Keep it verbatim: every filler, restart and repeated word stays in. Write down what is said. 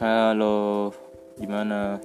Halo, gimana?